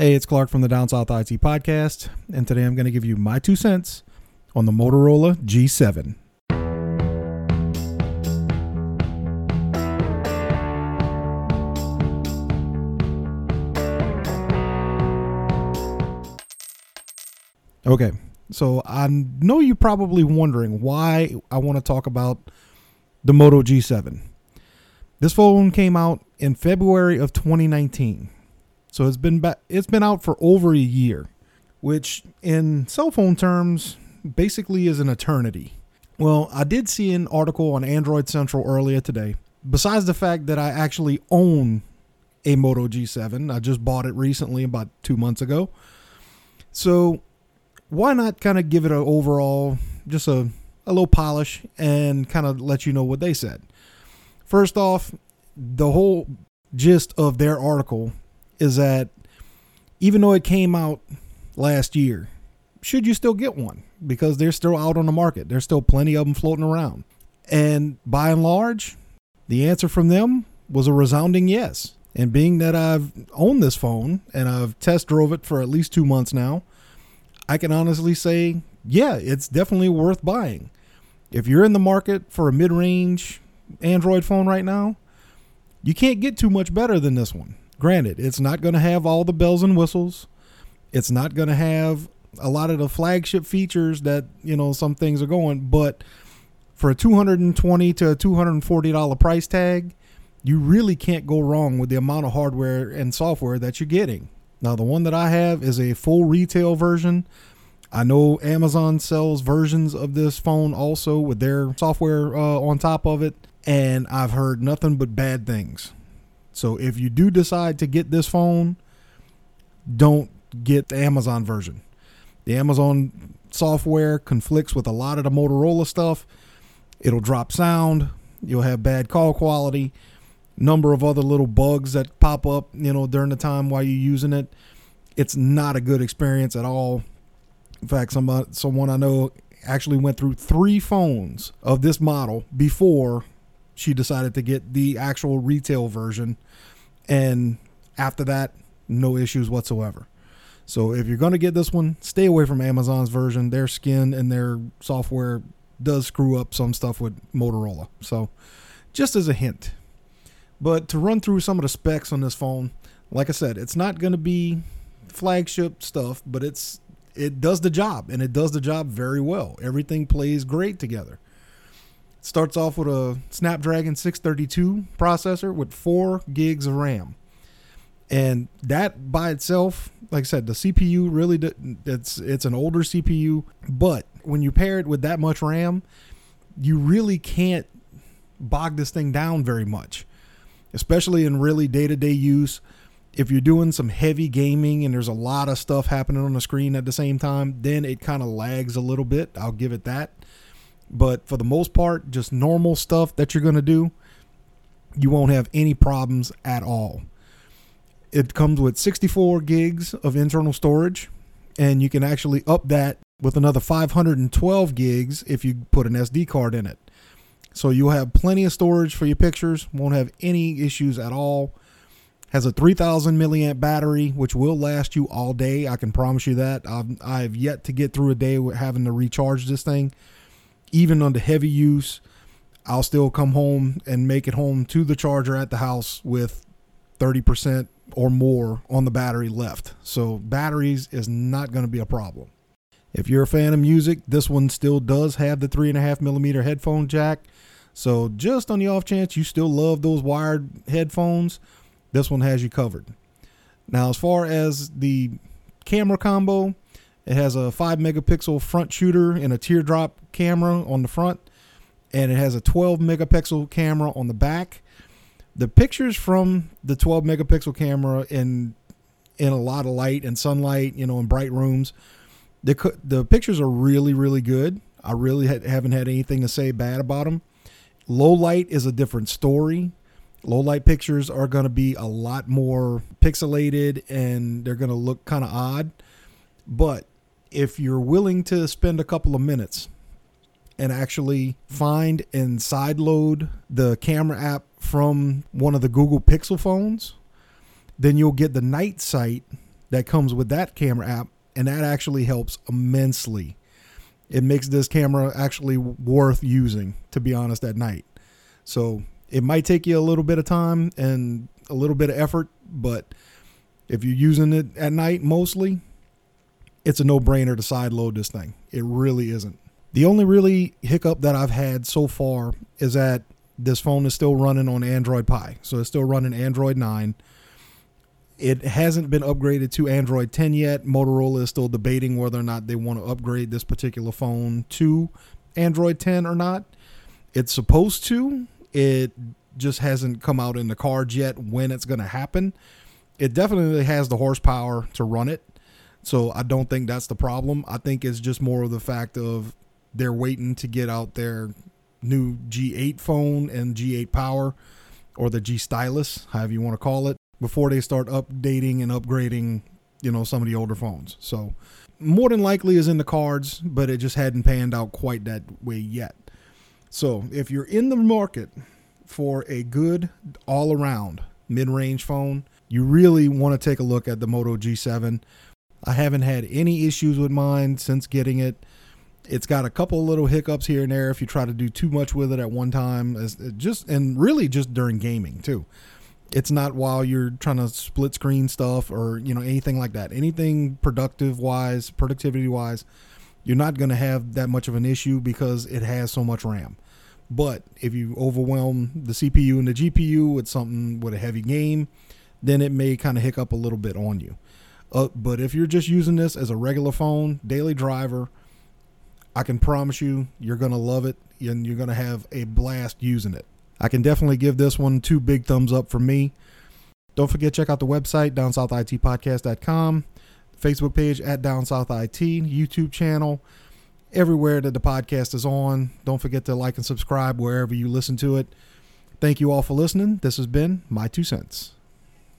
Hey, it's Clark from the Down South IT Podcast, and today I'm going to give you my 2 cents on the Motorola G7. Okay, so I know you're probably wondering why I want to talk about the Moto G7. This phone came out in February of 2019. So it's been out for over a year, which in cell phone terms basically is an eternity. Well, I did see an article on Android Central earlier today. Besides the fact that I actually own a Moto G7, I just bought it recently about 2 months ago. So why not kind of give it an overall, just a little polish and kind of let you know what they said. First off, the whole gist of their article is that even though it came out last year, should you still get one? Because they're still out on the market. There's still plenty of them floating around. And by and large, the answer from them was a resounding yes. And being that I've owned this phone and I've test drove it for at least 2 months now, I can honestly say, yeah, it's definitely worth buying. If you're in the market for a mid-range Android phone right now, you can't get too much better than this one. Granted, it's not going to have all the bells and whistles. It's not going to have a lot of the flagship features that, you know, some things are going. But for a $220 to a $240 price tag, you really can't go wrong with the amount of hardware and software that you're getting. Now, the one that I have is a full retail version. I know Amazon sells versions of this phone also with their software on top of it. And I've heard nothing but bad things. So if you do decide to get this phone, don't get the Amazon version. The Amazon software conflicts with a lot of the Motorola stuff. It'll drop sound. You'll have bad call quality. Number of other little bugs that pop up, you know, during the time while you're using it. It's not a good experience at all. In fact, someone I know actually went through 3 phones of this model before she decided to get the actual retail version, and after that, no issues whatsoever. So if you're going to get this one, stay away from Amazon's version. Their skin and their software does screw up some stuff with Motorola. So just as a hint. But to run through some of the specs on this phone, like I said, it's not going to be flagship stuff, but it does the job, and it does the job very well. Everything plays great together. Starts off with a Snapdragon 632 processor with 4 gigs of RAM. And that by itself, like I said, the CPU really, it's an older CPU. But when you pair it with that much RAM, you really can't bog this thing down very much, especially in really day-to-day use. If you're doing some heavy gaming and there's a lot of stuff happening on the screen at the same time, then it kind of lags a little bit. I'll give it that. But for the most part, just normal stuff that you're going to do, you won't have any problems at all. It comes with 64 gigs of internal storage, and you can actually up that with another 512 gigs if you put an SD card in it. So you'll have plenty of storage for your pictures, won't have any issues at all. Has a 3,000 milliamp battery, which will last you all day. I can promise you that. I've yet to get through a day with having to recharge this thing. Even under heavy use, I'll still come home and make it home to the charger at the house with 30% or more on the battery left. So batteries is not going to be a problem. If you're a fan of music, this one still does have the 3.5mm headphone jack. So just on the off chance you still love those wired headphones, this one has you covered. Now, as far as the camera combo, it has a 5-megapixel front shooter and a teardrop camera on the front, and it has a 12-megapixel camera on the back. The pictures from the 12-megapixel camera in a lot of light and sunlight, you know, in bright rooms, the pictures are really, really good. I really haven't had anything to say bad about them. Low light is a different story. Low light pictures are going to be a lot more pixelated, and they're going to look kind of odd. But if you're willing to spend a couple of minutes and actually find and sideload the camera app from one of the Google Pixel phones, then you'll get the night sight that comes with that camera app, and that actually helps immensely. It makes this camera actually worth using, to be honest, at night. So it might take you a little bit of time and a little bit of effort, but if you're using it at night mostly, it's a no-brainer to sideload this thing. It really isn't. The only really hiccup that I've had so far is that this phone is still running on Android Pie. So it's still running Android 9. It hasn't been upgraded to Android 10 yet. Motorola is still debating whether or not they want to upgrade this particular phone to Android 10 or not. It's supposed to. It just hasn't come out in the cards yet when it's going to happen. It definitely has the horsepower to run it. So I don't think that's the problem. I think it's just more of the fact of they're waiting to get out their new G8 phone and G8 Power, or the G Stylus, however you want to call it, before they start updating and upgrading, you know, some of the older phones. So more than likely is in the cards, but it just hadn't panned out quite that way yet. So if you're in the market for a good all-around mid-range phone, you really want to take a look at the Moto G7. I haven't had any issues with mine since getting it. It's got a couple little hiccups here and there if you try to do too much with it at one time, and really just during gaming too. It's not while you're trying to split screen stuff or, you know, anything like that. Anything productivity wise, you're not going to have that much of an issue because it has so much RAM. But if you overwhelm the CPU and the GPU with something with a heavy game, then it may kind of hiccup a little bit on you. But if you're just using this as a regular phone, daily driver, I can promise you, you're going to love it and you're going to have a blast using it. I can definitely give this one 2 big thumbs up from me. Don't forget, check out the website, downsouthitpodcast.com, Facebook page at Down South IT, YouTube channel, everywhere that the podcast is on. Don't forget to like and subscribe wherever you listen to it. Thank you all for listening. This has been my 2 cents.